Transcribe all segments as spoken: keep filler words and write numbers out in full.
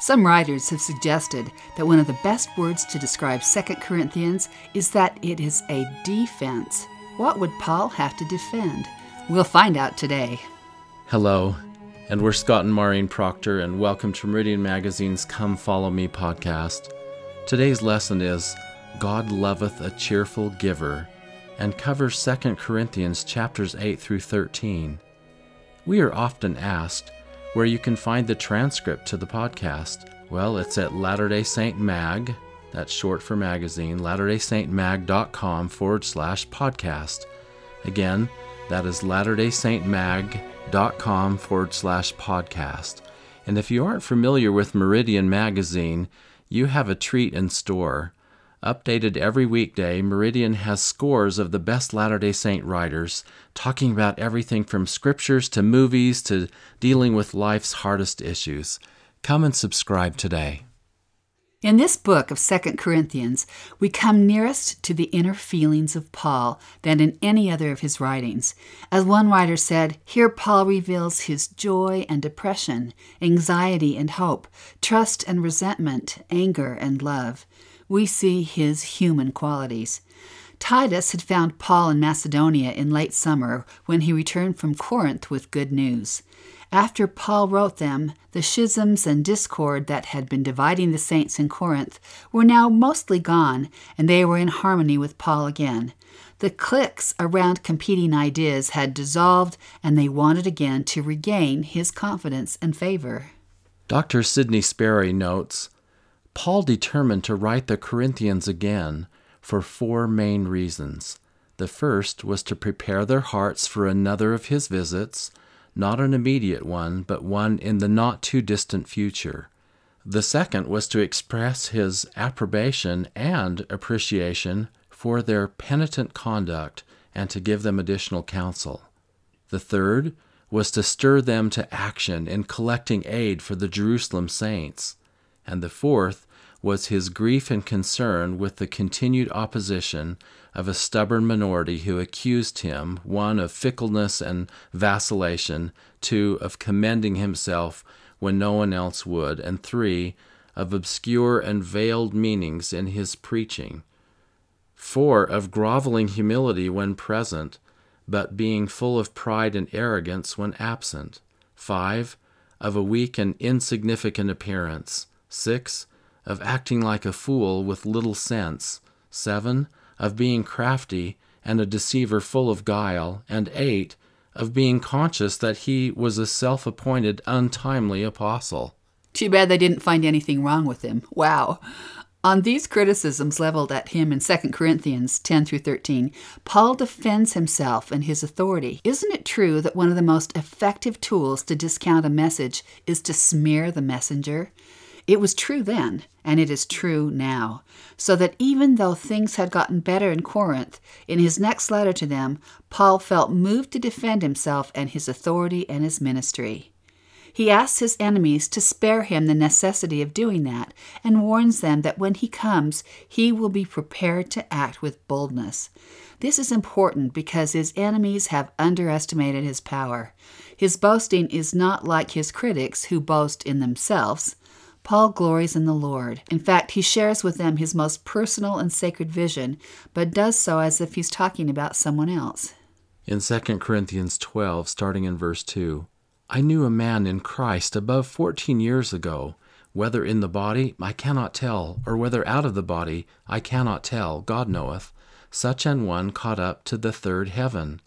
Some writers have suggested that one of the best words to describe Second Corinthians is that it is a defense. What would Paul have to defend? We'll find out today. Hello, and we're Scott and Maureen Proctor, and welcome to Meridian Magazine's Come Follow Me podcast. Today's lesson is God loveth a cheerful giver, and covers Second Corinthians chapters eight through thirteen. We are often asked where you can find the transcript to the podcast. Well, it's at Latter-day Saint Mag, that's short for magazine, latter day saint mag dot com forward slash podcast. Again, that is latter day saint mag dot com forward slash podcast. And if you aren't familiar with Meridian Magazine, you have a treat in store. Updated every weekday, Meridian has scores of the best Latter-day Saint writers talking about everything from scriptures to movies to dealing with life's hardest issues. Come and subscribe today. In this book of Second Corinthians, we come nearest to the inner feelings of Paul than in any other of his writings. As one writer said, here Paul reveals his joy and depression, anxiety and hope, trust and resentment, anger and love. We see his human qualities. Titus had found Paul in Macedonia in late summer when he returned from Corinth with good news. After Paul wrote them, the schisms and discord that had been dividing the saints in Corinth were now mostly gone, and they were in harmony with Paul again. The cliques around competing ideas had dissolved, and they wanted again to regain his confidence and favor. Doctor Sidney Sperry notes, Paul determined to write the Corinthians again for four main reasons. The first was to prepare their hearts for another of his visits, not an immediate one, but one in the not-too-distant future. The second was to express his approbation and appreciation for their penitent conduct and to give them additional counsel. The third was to stir them to action in collecting aid for the Jerusalem saints. And the fourth was his grief and concern with the continued opposition of a stubborn minority who accused him, one, of fickleness and vacillation, two, of commending himself when no one else would, and three, of obscure and veiled meanings in his preaching, four, of groveling humility when present, but being full of pride and arrogance when absent, five, of a weak and insignificant appearance, six, of acting like a fool with little sense, seven, of being crafty and a deceiver full of guile, and eight, of being conscious that he was a self-appointed, untimely apostle. Too bad they didn't find anything wrong with him. Wow. On these criticisms leveled at him in Second Corinthians ten through thirteen, Paul defends himself and his authority. Isn't it true that one of the most effective tools to discount a message is to smear the messenger? It was true then, and it is true now, so that even though things had gotten better in Corinth, in his next letter to them, Paul felt moved to defend himself and his authority and his ministry. He asks his enemies to spare him the necessity of doing that, and warns them that when he comes, he will be prepared to act with boldness. This is important because his enemies have underestimated his power. His boasting is not like his critics who boast in themselves. Paul glories in the Lord. In fact, he shares with them his most personal and sacred vision, but does so as if he's talking about someone else. In Second Corinthians twelve, starting in verse two, I knew a man in Christ above fourteen years ago. Whether in the body, I cannot tell, or whether out of the body, I cannot tell, God knoweth. Such an one caught up to the third heaven.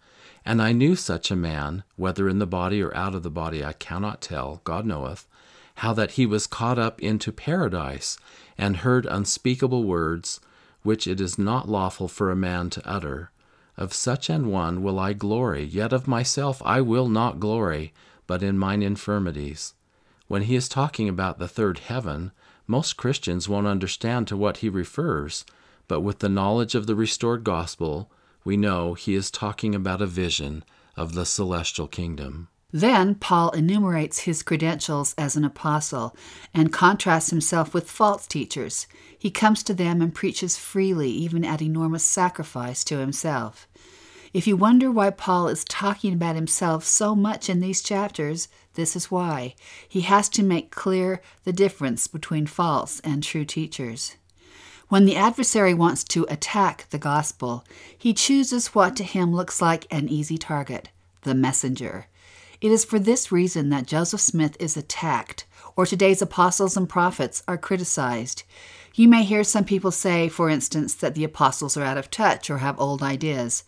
And I knew such a man, whether in the body or out of the body, I cannot tell, God knoweth, how that he was caught up into paradise, and heard unspeakable words, which it is not lawful for a man to utter. Of such an one will I glory, yet of myself I will not glory, but in mine infirmities. When he is talking about the third heaven, most Christians won't understand to what he refers, but with the knowledge of the restored gospel, we know he is talking about a vision of the celestial kingdom. Then Paul enumerates his credentials as an apostle and contrasts himself with false teachers. He comes to them and preaches freely, even at enormous sacrifice to himself. If you wonder why Paul is talking about himself so much in these chapters, this is why. He has to make clear the difference between false and true teachers. When the adversary wants to attack the gospel, he chooses what to him looks like an easy target, the messenger. It is for this reason that Joseph Smith is attacked, or today's apostles and prophets are criticized. You may hear some people say, for instance, that the apostles are out of touch or have old ideas.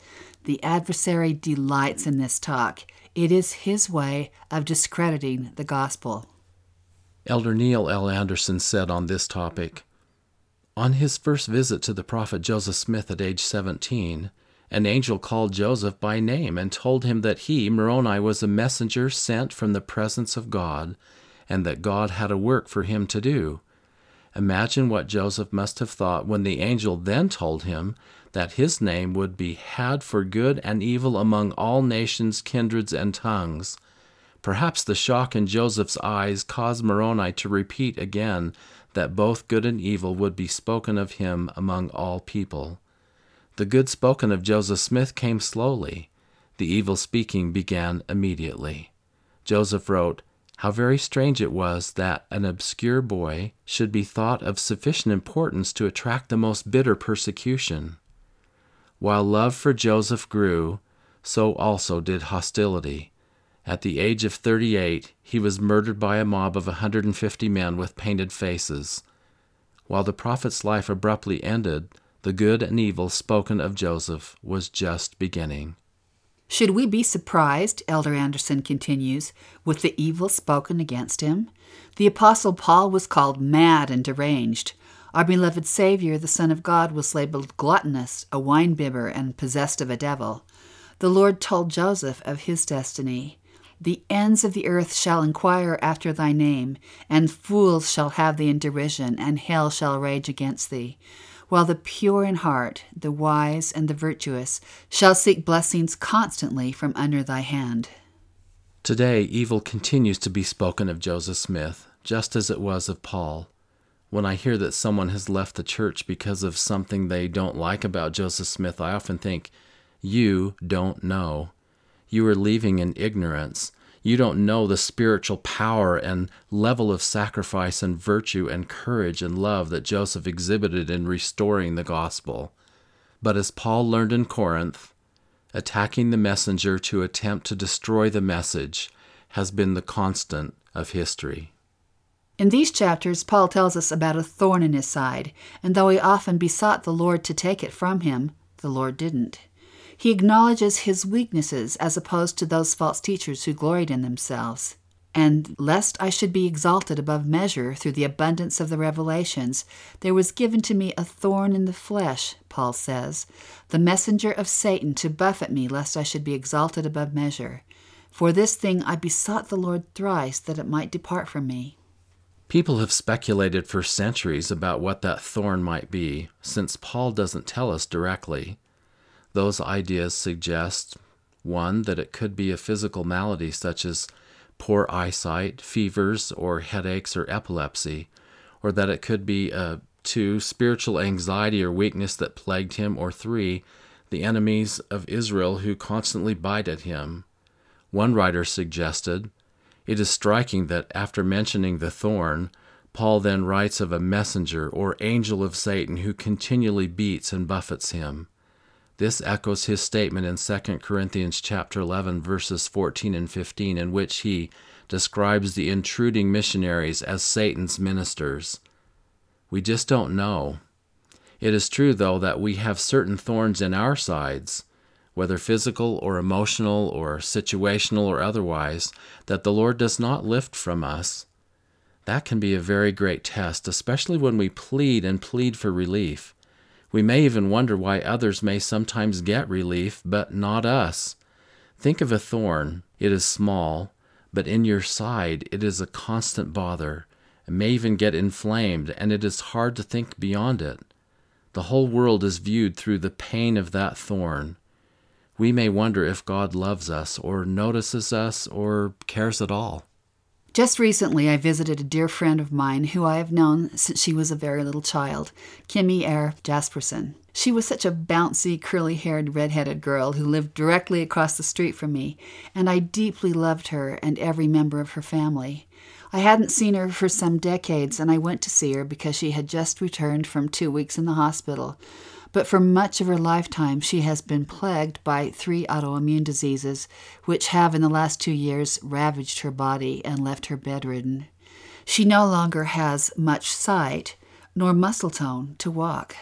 The adversary delights in this talk. It is his way of discrediting the gospel. Elder Neal L. Anderson said on this topic, "On his first visit to the prophet Joseph Smith at age seventeen, an angel called Joseph by name and told him that he, Moroni, was a messenger sent from the presence of God, and that God had a work for him to do. Imagine what Joseph must have thought when the angel then told him that his name would be had for good and evil among all nations, kindreds, and tongues. Perhaps the shock in Joseph's eyes caused Moroni to repeat again that both good and evil would be spoken of him among all people. The good spoken of Joseph Smith came slowly. The evil speaking began immediately." Joseph wrote, "How very strange it was that an obscure boy should be thought of sufficient importance to attract the most bitter persecution." While love for Joseph grew, so also did hostility. At the age of thirty-eight, he was murdered by a mob of one hundred fifty men with painted faces. While the prophet's life abruptly ended, the good and evil spoken of Joseph was just beginning. Should we be surprised, Elder Anderson continues, with the evil spoken against him? The Apostle Paul was called mad and deranged. Our beloved Savior, the Son of God, was labeled gluttonous, a wine-bibber, and possessed of a devil. The Lord told Joseph of his destiny. "The ends of the earth shall inquire after thy name, and fools shall have thee in derision, and hell shall rage against thee. While the pure in heart, the wise, and the virtuous shall seek blessings constantly from under thy hand." Today, evil continues to be spoken of Joseph Smith, just as it was of Paul. When I hear that someone has left the church because of something they don't like about Joseph Smith, I often think, you don't know. You are leaving in ignorance. You don't know the spiritual power and level of sacrifice and virtue and courage and love that Joseph exhibited in restoring the gospel. But as Paul learned in Corinth, attacking the messenger to attempt to destroy the message has been the constant of history. In these chapters, Paul tells us about a thorn in his side, and though he often besought the Lord to take it from him, the Lord didn't. He acknowledges his weaknesses as opposed to those false teachers who gloried in themselves. "And lest I should be exalted above measure through the abundance of the revelations, there was given to me a thorn in the flesh," Paul says, "the messenger of Satan to buffet me, lest I should be exalted above measure. For this thing I besought the Lord thrice, that it might depart from me." People have speculated for centuries about what that thorn might be, since Paul doesn't tell us directly. Those ideas suggest, one, that it could be a physical malady such as poor eyesight, fevers, or headaches, or epilepsy, or that it could be, uh, two, spiritual anxiety or weakness that plagued him, or three, the enemies of Israel who constantly bite at him. One writer suggested, "It is striking that after mentioning the thorn, Paul then writes of a messenger or angel of Satan who continually beats and buffets him." This echoes his statement in Second Corinthians chapter eleven, verses fourteen and fifteen, in which he describes the intruding missionaries as Satan's ministers. We just don't know. It is true, though, that we have certain thorns in our sides, whether physical or emotional or situational or otherwise, that the Lord does not lift from us. That can be a very great test, especially when we plead and plead for relief. We may even wonder why others may sometimes get relief, but not us. Think of a thorn. It is small, but in your side it is a constant bother. It may even get inflamed, and it is hard to think beyond it. The whole world is viewed through the pain of that thorn. We may wonder if God loves us, or notices us, or cares at all. Just recently, I visited a dear friend of mine who I have known since she was a very little child, Kimmy Eyre Jasperson. She was such a bouncy, curly-haired, red-headed girl who lived directly across the street from me, and I deeply loved her and every member of her family. I hadn't seen her for some decades, and I went to see her because she had just returned from two weeks in the hospital. But for much of her lifetime, she has been plagued by three autoimmune diseases, which have in the last two years ravaged her body and left her bedridden. She no longer has much sight, nor muscle tone, to walk.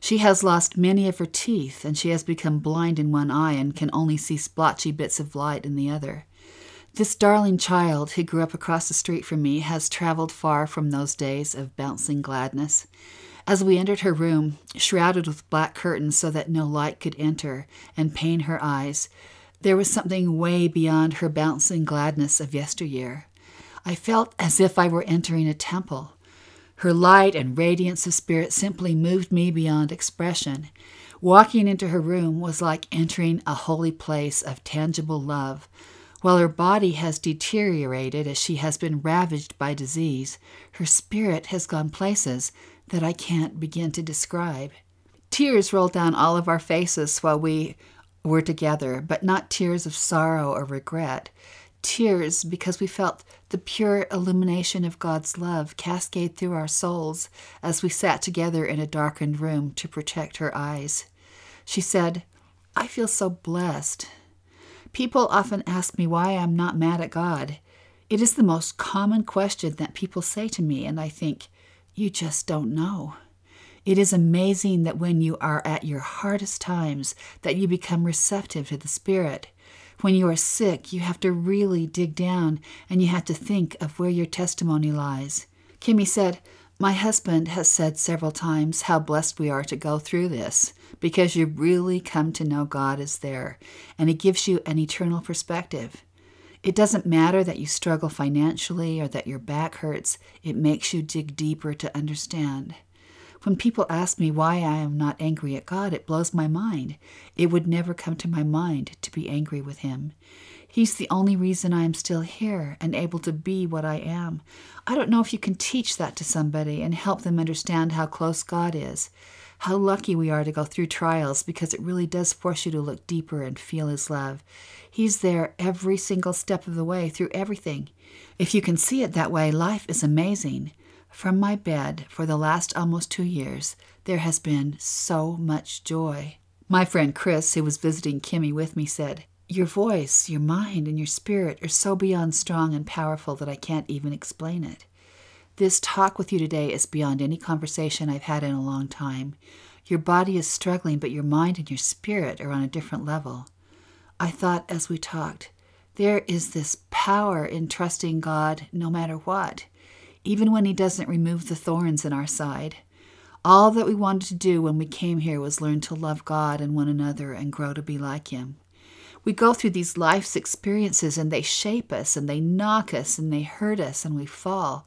She has lost many of her teeth, and she has become blind in one eye and can only see splotchy bits of light in the other. This darling child who grew up across the street from me has traveled far from those days of bouncing gladness. As we entered her room, shrouded with black curtains so that no light could enter and pain her eyes, there was something way beyond her bouncing gladness of yesteryear. I felt as if I were entering a temple. Her light and radiance of spirit simply moved me beyond expression. Walking into her room was like entering a holy place of tangible love. While her body has deteriorated as she has been ravaged by disease, her spirit has gone places that I can't begin to describe. Tears rolled down all of our faces while we were together, but not tears of sorrow or regret. Tears because we felt the pure illumination of God's love cascade through our souls as we sat together in a darkened room to protect her eyes. She said, "I feel so blessed. People often ask me why I'm not mad at God. It is the most common question that people say to me, and I think, you just don't know. It is amazing that when you are at your hardest times, that you become receptive to the Spirit. When you are sick, you have to really dig down, and you have to think of where your testimony lies." Kimmy said, "My husband has said several times how blessed we are to go through this, because you really come to know God is there, and it gives you an eternal perspective. It doesn't matter that you struggle financially or that your back hurts, it makes you dig deeper to understand. When people ask me why I am not angry at God, it blows my mind. It would never come to my mind to be angry with Him. He's the only reason I am still here and able to be what I am. I don't know if you can teach that to somebody and help them understand how close God is. How lucky we are to go through trials, because it really does force you to look deeper and feel His love. He's there every single step of the way through everything. If you can see it that way, life is amazing. From my bed, for the last almost two years, there has been so much joy." My friend Chris, who was visiting Kimmy with me, said, "Your voice, your mind, and your spirit are so beyond strong and powerful that I can't even explain it. This talk with you today is beyond any conversation I've had in a long time. Your body is struggling, but your mind and your spirit are on a different level. I thought as we talked, there is this power in trusting God no matter what, even when He doesn't remove the thorns in our side. All that we wanted to do when we came here was learn to love God and one another and grow to be like Him. We go through these life's experiences and they shape us and they knock us and they hurt us and we fall.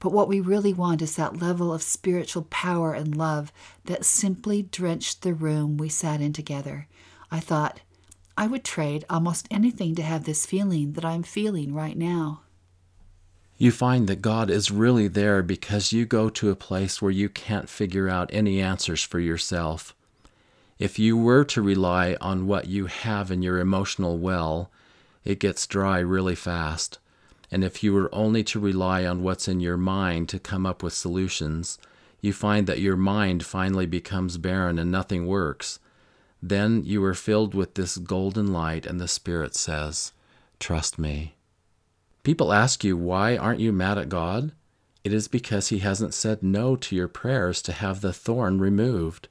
But what we really want is that level of spiritual power and love that simply drenched the room we sat in together. I thought, I would trade almost anything to have this feeling that I'm feeling right now." You find that God is really there because you go to a place where you can't figure out any answers for yourself. If you were to rely on what you have in your emotional well, it gets dry really fast. And if you were only to rely on what's in your mind to come up with solutions, you find that your mind finally becomes barren and nothing works. Then you are filled with this golden light and the Spirit says, "Trust me." People ask you, why aren't you mad at God? It is because He hasn't said no to your prayers to have the thorn removed.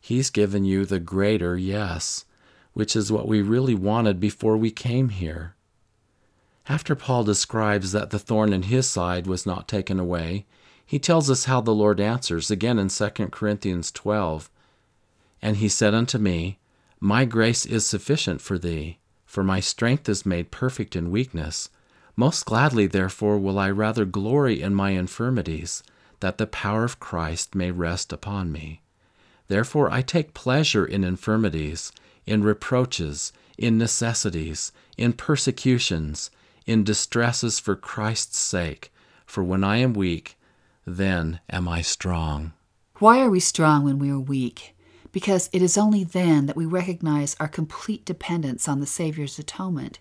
He's given you the greater yes, which is what we really wanted before we came here. After Paul describes that the thorn in his side was not taken away, he tells us how the Lord answers, again in Second Corinthians twelve. "And He said unto me, My grace is sufficient for thee, for my strength is made perfect in weakness. Most gladly, therefore, will I rather glory in my infirmities, that the power of Christ may rest upon me. Therefore I take pleasure in infirmities, in reproaches, in necessities, in persecutions, in distresses for Christ's sake, for when I am weak, then am I strong. Why are we strong when we are weak? Because it is only then that we recognize our complete dependence on the Savior's atonement.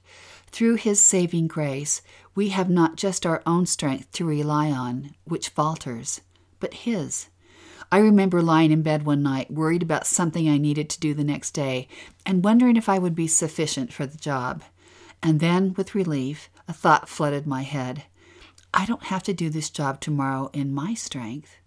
Through his saving grace, we have not just our own strength to rely on, which falters, but his. I remember lying in bed one night, worried about something I needed to do the next day, and wondering if I would be sufficient for the job. And then, with relief, a thought flooded my head. I don't have to do this job tomorrow in my strength.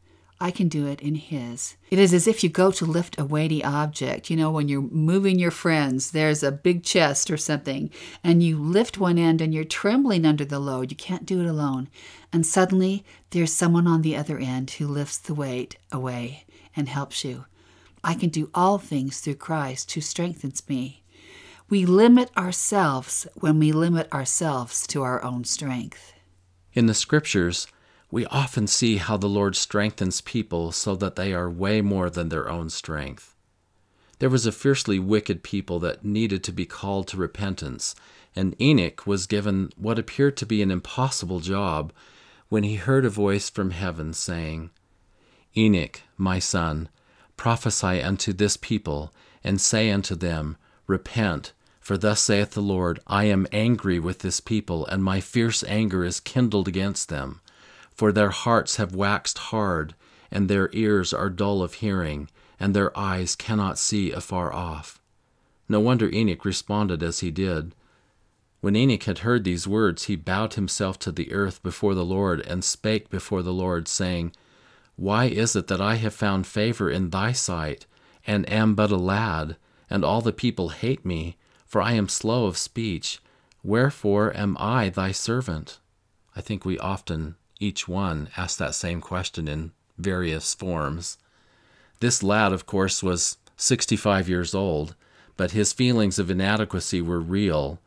I can do it in his. It is as if you go to lift a weighty object. You know, when you're moving your friends, there's a big chest or something, and you lift one end and you're trembling under the load. You can't do it alone. And suddenly there's someone on the other end who lifts the weight away and helps you. I can do all things through Christ who strengthens me. We limit ourselves when we limit ourselves to our own strength. In the scriptures, we often see how the Lord strengthens people so that they are way more than their own strength. There was a fiercely wicked people that needed to be called to repentance, and Enoch was given what appeared to be an impossible job when he heard a voice from heaven saying, "Enoch, my son, prophesy unto this people, and say unto them, Repent, for thus saith the Lord, I am angry with this people, and my fierce anger is kindled against them. For their hearts have waxed hard, and their ears are dull of hearing, and their eyes cannot see afar off." No wonder Enoch responded as he did. When Enoch had heard these words, he bowed himself to the earth before the Lord, and spake before the Lord, saying, "Why is it that I have found favor in thy sight, and am but a lad, and all the people hate me, for I am slow of speech? Wherefore am I thy servant?" I think we often each one asked that same question in various forms. This lad, of course, was sixty-five years old, but his feelings of inadequacy were real.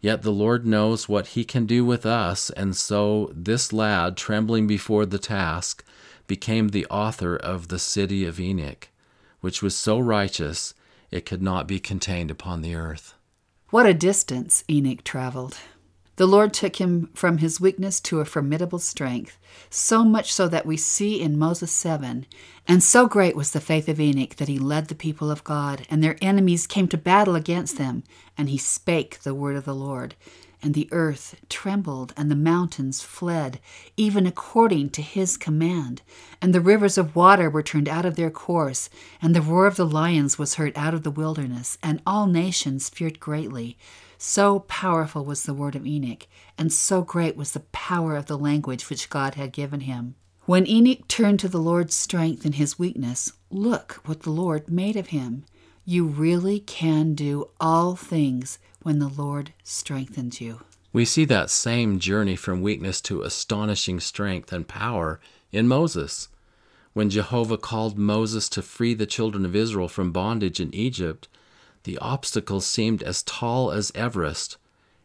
Yet the Lord knows what he can do with us, and so this lad, trembling before the task, became the author of the city of Enoch, which was so righteous it could not be contained upon the earth. What a distance Enoch traveled. The Lord took him from his weakness to a formidable strength, so much so that we see in Moses seven, and so great was the faith of Enoch that he led the people of God, and their enemies came to battle against them, and he spake the word of the Lord. And the earth trembled, and the mountains fled, even according to his command. And the rivers of water were turned out of their course, and the roar of the lions was heard out of the wilderness, and all nations feared greatly. So powerful was the word of Enoch, and so great was the power of the language which God had given him. When Enoch turned to the Lord's strength in his weakness, look what the Lord made of him. You really can do all things when the Lord strengthens you. We see that same journey from weakness to astonishing strength and power in Moses. When Jehovah called Moses to free the children of Israel from bondage in Egypt, the obstacles seemed as tall as Everest,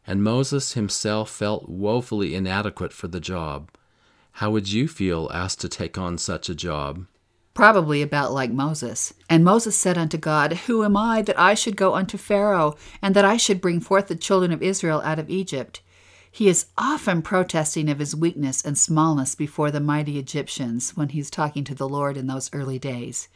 and Moses himself felt woefully inadequate for the job. How would you feel asked to take on such a job? Probably about like Moses. And Moses said unto God, "Who am I that I should go unto Pharaoh, and that I should bring forth the children of Israel out of Egypt?" He is often protesting of his weakness and smallness before the mighty Egyptians when he's talking to the Lord in those early days.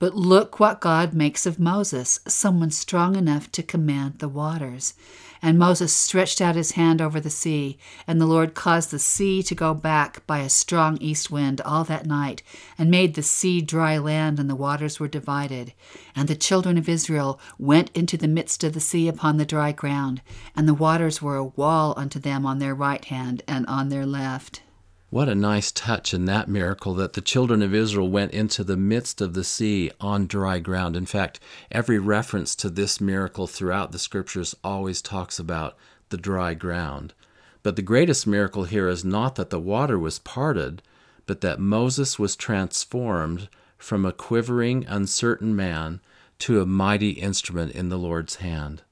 But look what God makes of Moses, someone strong enough to command the waters. And Moses stretched out his hand over the sea, and the Lord caused the sea to go back by a strong east wind all that night, and made the sea dry land, and the waters were divided. And the children of Israel went into the midst of the sea upon the dry ground, and the waters were a wall unto them on their right hand and on their left. What a nice touch in that miracle that the children of Israel went into the midst of the sea on dry ground. In fact, every reference to this miracle throughout the scriptures always talks about the dry ground. But the greatest miracle here is not that the water was parted, but that Moses was transformed from a quivering, uncertain man to a mighty instrument in the Lord's hand.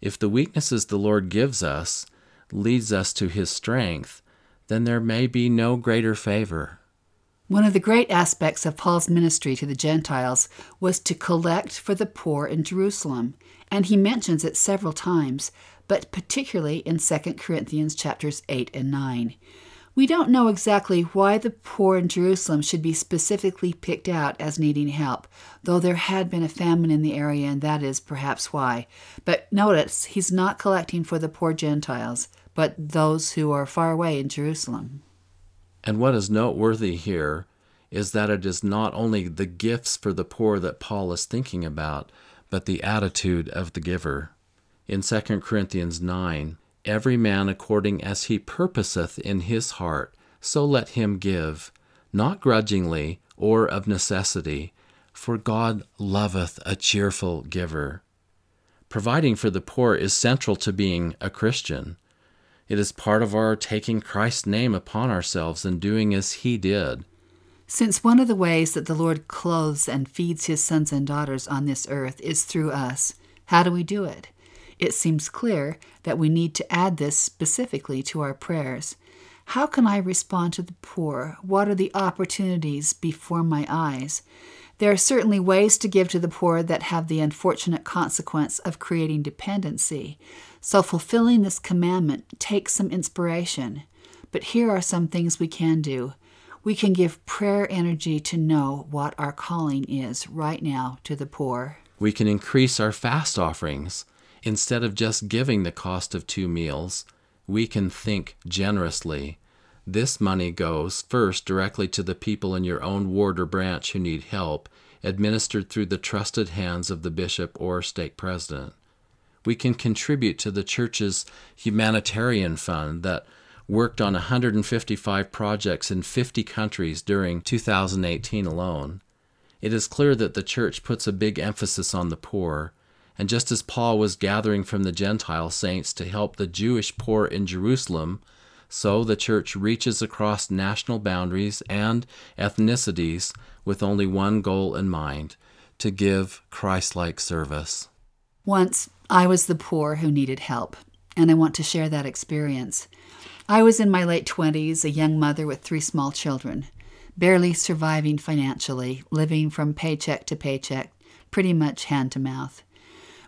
If the weaknesses the Lord gives us leads us to his strength, then there may be no greater favor. One of the great aspects of Paul's ministry to the Gentiles was to collect for the poor in Jerusalem, and he mentions it several times, but particularly in Second Corinthians chapters eight and nine. We don't know exactly why the poor in Jerusalem should be specifically picked out as needing help, though there had been a famine in the area, and that is perhaps why. But notice, he's not collecting for the poor Gentiles, but those who are far away in Jerusalem. And what is noteworthy here is that it is not only the gifts for the poor that Paul is thinking about, but the attitude of the giver. In Second Corinthians nine, every man according as he purposeth in his heart, so let him give, not grudgingly or of necessity, for God loveth a cheerful giver. Providing for the poor is central to being a Christian. It is part of our taking Christ's name upon ourselves and doing as he did. Since one of the ways that the Lord clothes and feeds his sons and daughters on this earth is through us, how do we do it? It seems clear that we need to add this specifically to our prayers. How can I respond to the poor? What are the opportunities before my eyes? There are certainly ways to give to the poor that have the unfortunate consequence of creating dependency. So fulfilling this commandment takes some inspiration. But here are some things we can do. We can give prayer energy to know what our calling is right now to the poor. We can increase our fast offerings. Instead of just giving the cost of two meals, we can think generously. This money goes first directly to the people in your own ward or branch who need help, administered through the trusted hands of the bishop or stake president. We can contribute to the church's humanitarian fund that worked on one hundred fifty-five projects in fifty countries during two thousand eighteen alone. It is clear that the church puts a big emphasis on the poor. And just as Paul was gathering from the Gentile saints to help the Jewish poor in Jerusalem, so the church reaches across national boundaries and ethnicities with only one goal in mind, to give Christ-like service. Once, I was the poor who needed help, and I want to share that experience. I was in my late twenties, a young mother with three small children, barely surviving financially, living from paycheck to paycheck, pretty much hand to mouth.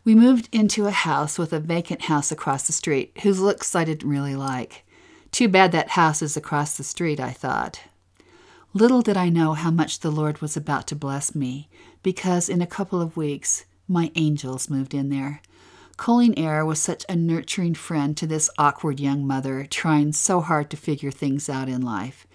We moved into a house with a vacant house across the street, whose looks I didn't really like. Too bad that house is across the street, I thought. Little did I know how much the Lord was about to bless me, because in a couple of weeks, my angels moved in there. Colleen Eyre was such a nurturing friend to this awkward young mother, trying so hard to figure things out in life.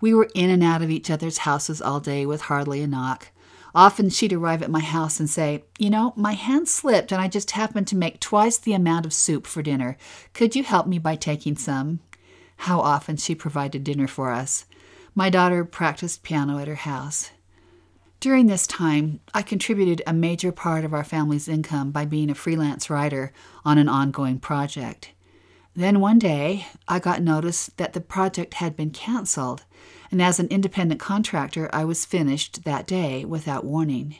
We were in and out of each other's houses all day with hardly a knock. Often she'd arrive at my house and say, "You know, my hand slipped and I just happened to make twice the amount of soup for dinner. Could you help me by taking some?" How often she provided dinner for us. My daughter practiced piano at her house. During this time, I contributed a major part of our family's income by being a freelance writer on an ongoing project. Then one day, I got notice that the project had been canceled, and as an independent contractor, I was finished that day without warning.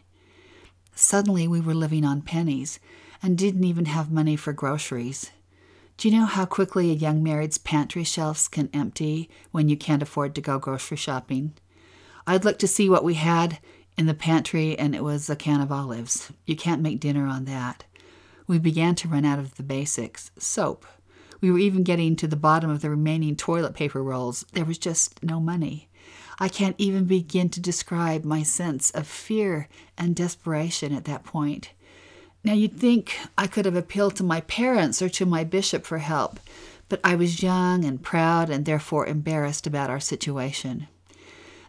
Suddenly, we were living on pennies and didn't even have money for groceries. Do you know how quickly a young married's pantry shelves can empty when you can't afford to go grocery shopping? I'd looked to see what we had in the pantry, and it was a can of olives. You can't make dinner on that. We began to run out of the basics, soap. We were even getting to the bottom of the remaining toilet paper rolls. There was just no money. I can't even begin to describe my sense of fear and desperation at that point. Now, you'd think I could have appealed to my parents or to my bishop for help, but I was young and proud and therefore embarrassed about our situation.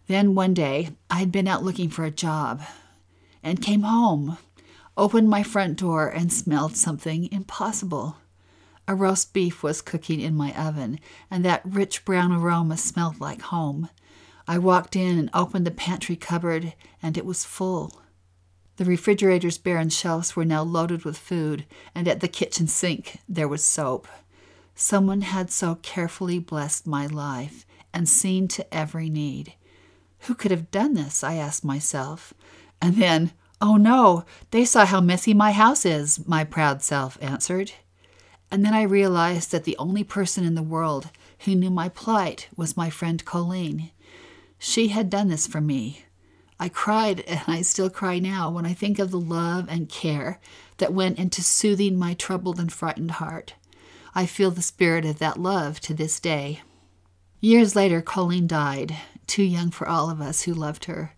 Then one day, I had been out looking for a job and came home, opened my front door, and smelled something impossible. A roast beef was cooking in my oven, and that rich brown aroma smelled like home. I walked in and opened the pantry cupboard, and it was full. The refrigerator's barren shelves were now loaded with food, and at the kitchen sink there was soap. Someone had so carefully blessed my life and seen to every need. Who could have done this, I asked myself. And then, "Oh no, they saw how messy my house is," my proud self answered. And then I realized that the only person in the world who knew my plight was my friend Colleen. She had done this for me. I cried, and I still cry now when I think of the love and care that went into soothing my troubled and frightened heart. I feel the spirit of that love to this day. Years later, Colleen died, too young for all of us who loved her.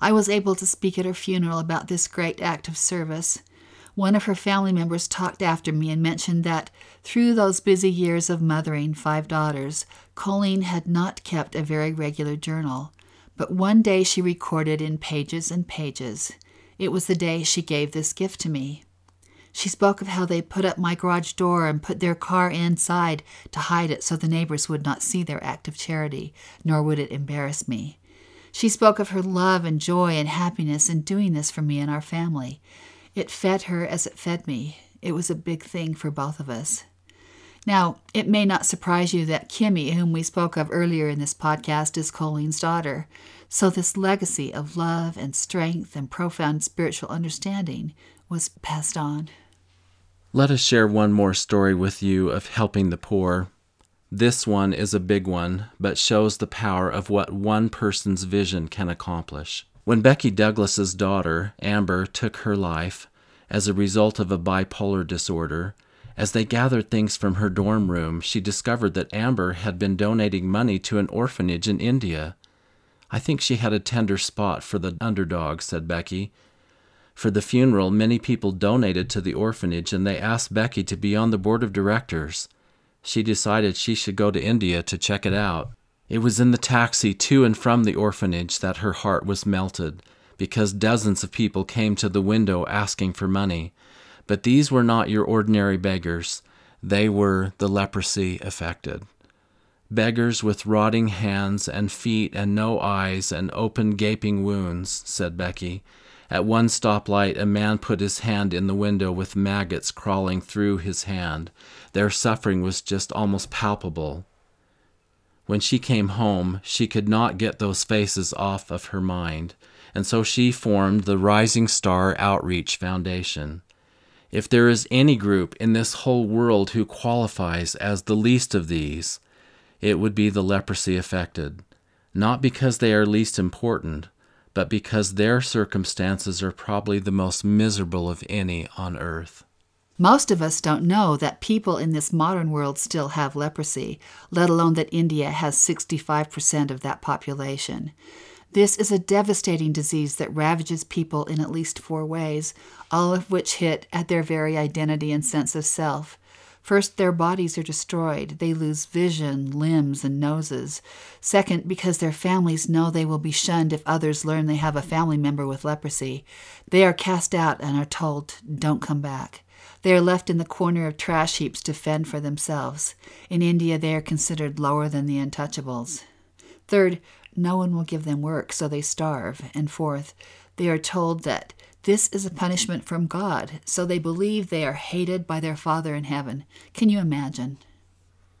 I was able to speak at her funeral about this great act of service. One of her family members talked after me and mentioned that through those busy years of mothering five daughters, Colleen had not kept a very regular journal. But one day she recorded in pages and pages. It was the day she gave this gift to me. She spoke of how they put up my garage door and put their car inside to hide it so the neighbors would not see their act of charity, nor would it embarrass me. She spoke of her love and joy and happiness in doing this for me and our family. It fed her as it fed me. It was a big thing for both of us. Now, it may not surprise you that Kimmy, whom we spoke of earlier in this podcast, is Colleen's daughter. So this legacy of love and strength and profound spiritual understanding was passed on. Let us share one more story with you of helping the poor. This one is a big one, but shows the power of what one person's vision can accomplish. When Becky Douglas's daughter, Amber, took her life as a result of a bipolar disorder, as they gathered things from her dorm room, she discovered that Amber had been donating money to an orphanage in India. I think she had a tender spot for the underdog, said Becky. For the funeral, many people donated to the orphanage, and they asked Becky to be on the board of directors. She decided she should go to India to check it out. It was in the taxi to and from the orphanage that her heart was melted, because dozens of people came to the window asking for money. But these were not your ordinary beggars. They were the leprosy affected. Beggars with rotting hands and feet and no eyes and open gaping wounds, said Becky. At one stoplight, a man put his hand in the window with maggots crawling through his hand. Their suffering was just almost palpable. When she came home, she could not get those faces off of her mind, and so she formed the Rising Star Outreach Foundation. If there is any group in this whole world who qualifies as the least of these, it would be the leprosy affected, not because they are least important, but because their circumstances are probably the most miserable of any on earth. Most of us don't know that people in this modern world still have leprosy, let alone that India has sixty-five percent of that population. This is a devastating disease that ravages people in at least four ways, all of which hit at their very identity and sense of self. First, their bodies are destroyed. They lose vision, limbs, and noses. Second, because their families know they will be shunned if others learn they have a family member with leprosy. They are cast out and are told, "Don't come back." They are left in the corner of trash heaps to fend for themselves. In India, they are considered lower than the untouchables. Third, no one will give them work, so they starve. And fourth, they are told that this is a punishment from God, so they believe they are hated by their Father in heaven. Can you imagine?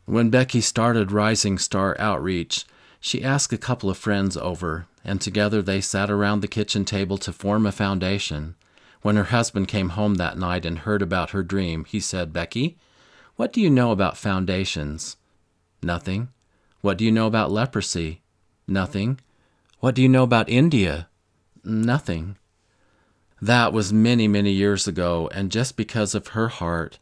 When Becky started Rising Star Outreach, she asked a couple of friends over, and together they sat around the kitchen table to form a foundation. When her husband came home that night and heard about her dream, he said, "Becky, what do you know about foundations?" "Nothing." "What do you know about leprosy?" "Nothing." "What do you know about India?" "Nothing." That was many, many years ago, and just because of her heart,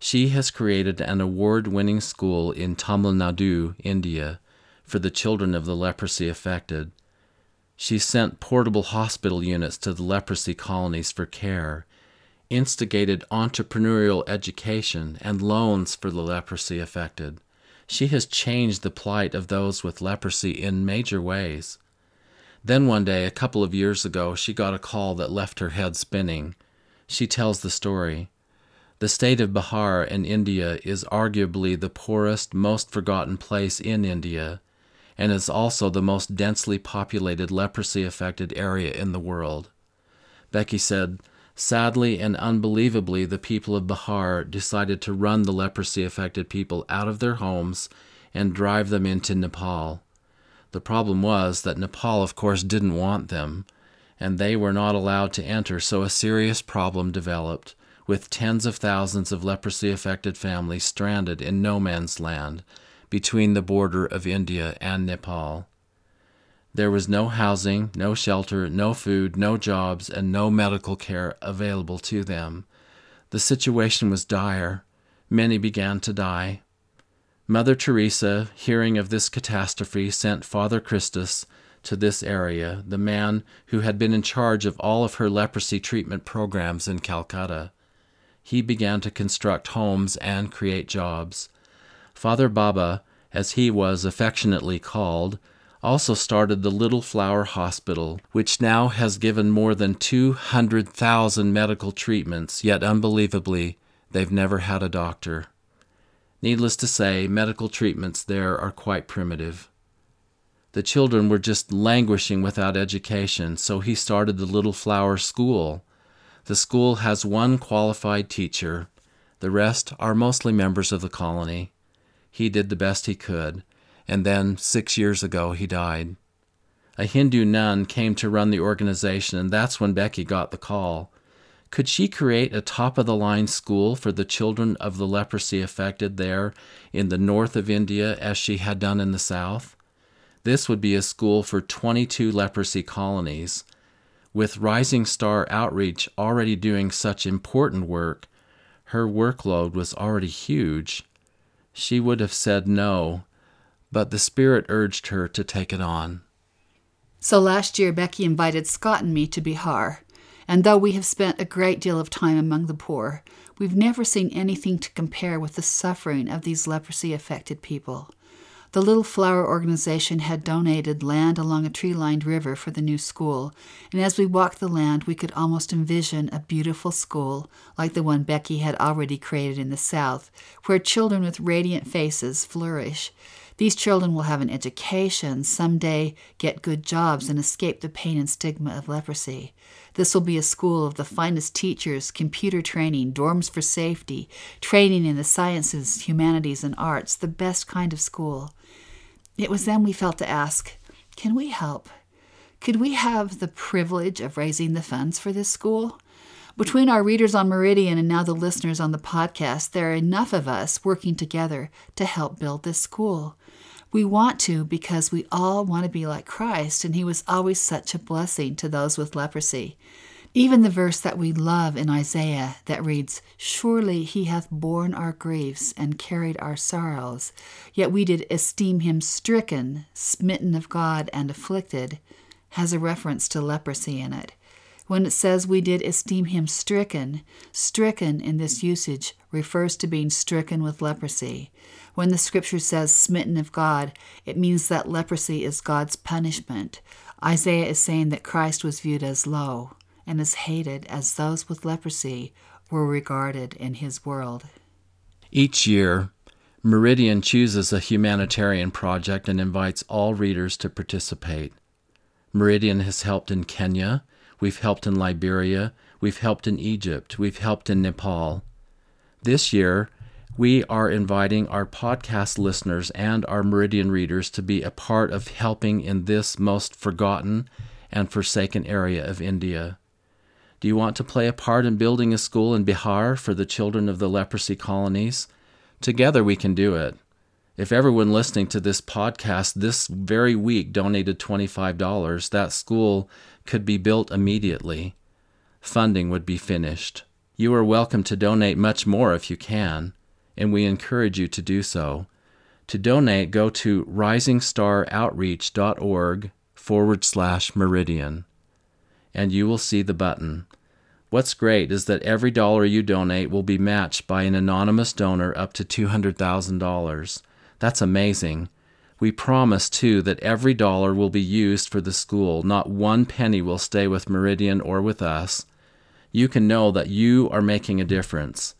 she has created an award-winning school in Tamil Nadu, India, for the children of the leprosy affected. She sent portable hospital units to the leprosy colonies for care, instigated entrepreneurial education and loans for the leprosy affected. She has changed the plight of those with leprosy in major ways. Then one day, a couple of years ago, she got a call that left her head spinning. She tells the story. The state of Bihar in India is arguably the poorest, most forgotten place in India, and is also the most densely populated leprosy-affected area in the world. Becky said, "Sadly and unbelievably, the people of Bihar decided to run the leprosy-affected people out of their homes and drive them into Nepal. The problem was that Nepal, of course, didn't want them, and they were not allowed to enter, so a serious problem developed, with tens of thousands of leprosy-affected families stranded in no man's land between the border of India and Nepal. There was no housing, no shelter, no food, no jobs, and no medical care available to them. The situation was dire, Many began to die. Mother Teresa, hearing of this catastrophe, sent Father Christus to this area, the man who had been in charge of all of her leprosy treatment programs in Calcutta. He began to construct homes and create jobs. Father Baba, as he was affectionately called, also started the Little Flower Hospital, which now has given more than two hundred thousand medical treatments, yet unbelievably, they've never had a doctor. Needless to say, medical treatments there are quite primitive. The children were just languishing without education, so he started the Little Flower School. The school has one qualified teacher. The rest are mostly members of the colony. He did the best he could, and then six years ago he died. A Hindu nun came to run the organization, and that's when Becky got the call. Could she create a top-of-the-line school for the children of the leprosy affected there in the north of India as she had done in the south? This would be a school for twenty-two leprosy colonies. With Rising Star Outreach already doing such important work, her workload was already huge. She would have said no, but the Spirit urged her to take it on. So last year, Becky invited Scott and me to Bihar, and though we have spent a great deal of time among the poor, we've never seen anything to compare with the suffering of these leprosy-affected people. The Little Flower Organization had donated land along a tree-lined river for the new school, and as we walked the land, we could almost envision a beautiful school like the one Becky had already created in the South, where children with radiant faces flourish. These children will have an education, someday get good jobs, and escape the pain and stigma of leprosy. This will be a school of the finest teachers, computer training, dorms for safety, training in the sciences, humanities, and arts, the best kind of school. It was then we felt to ask, can we help? Could we have the privilege of raising the funds for this school? Between our readers on Meridian and now the listeners on the podcast, there are enough of us working together to help build this school. We want to because we all want to be like Christ, and he was always such a blessing to those with leprosy. Even the verse that we love in Isaiah that reads, "Surely he hath borne our griefs and carried our sorrows, yet we did esteem him stricken, smitten of God, and afflicted," has a reference to leprosy in it. When it says we did esteem him stricken, stricken in this usage refers to being stricken with leprosy. When the scripture says smitten of God, it means that leprosy is God's punishment. Isaiah is saying that Christ was viewed as low and as hated as those with leprosy were regarded in his world. Each year, Meridian chooses a humanitarian project and invites all readers to participate. Meridian has helped in Kenya. We've helped in Liberia, we've helped in Egypt, we've helped in Nepal. This year, we are inviting our podcast listeners and our Meridian readers to be a part of helping in this most forgotten and forsaken area of India. Do you want to play a part in building a school in Bihar for the children of the leprosy colonies? Together we can do it. If everyone listening to this podcast this very week donated twenty-five dollars, that school could be built immediately. Funding would be finished. You are welcome to donate much more if you can, and we encourage you to do so. To donate, go to risingstaroutreach.org forward slash meridian, and you will see the button. What's great is that every dollar you donate will be matched by an anonymous donor up to two hundred thousand dollars. That's amazing. We promise, too, that every dollar will be used for the school. Not one penny will stay with Meridian or with us. You can know that you are making a difference.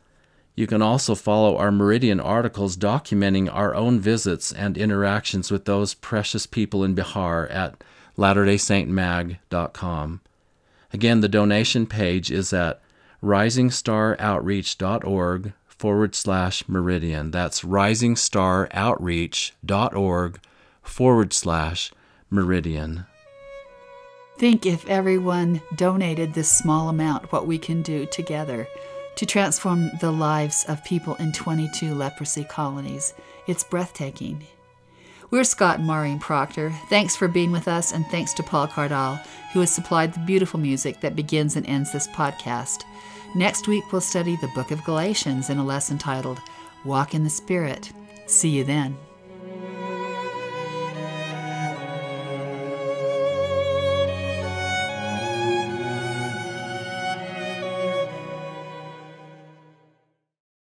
You can also follow our Meridian articles documenting our own visits and interactions with those precious people in Bihar at latter day saint mag dot com. Again, the donation page is at risingstaroutreach.org forward slash meridian. That's risingstaroutreach.org forward slash meridian. Think if everyone donated this small amount, what we can do together to transform the lives of people in twenty-two leprosy colonies. It's breathtaking. We're Scott and Maureen Proctor. Thanks for being with us, and thanks to Paul Cardall, who has supplied the beautiful music that begins and ends this podcast. Next week, we'll study the book of Galatians in a lesson titled, Walk in the Spirit. See you then.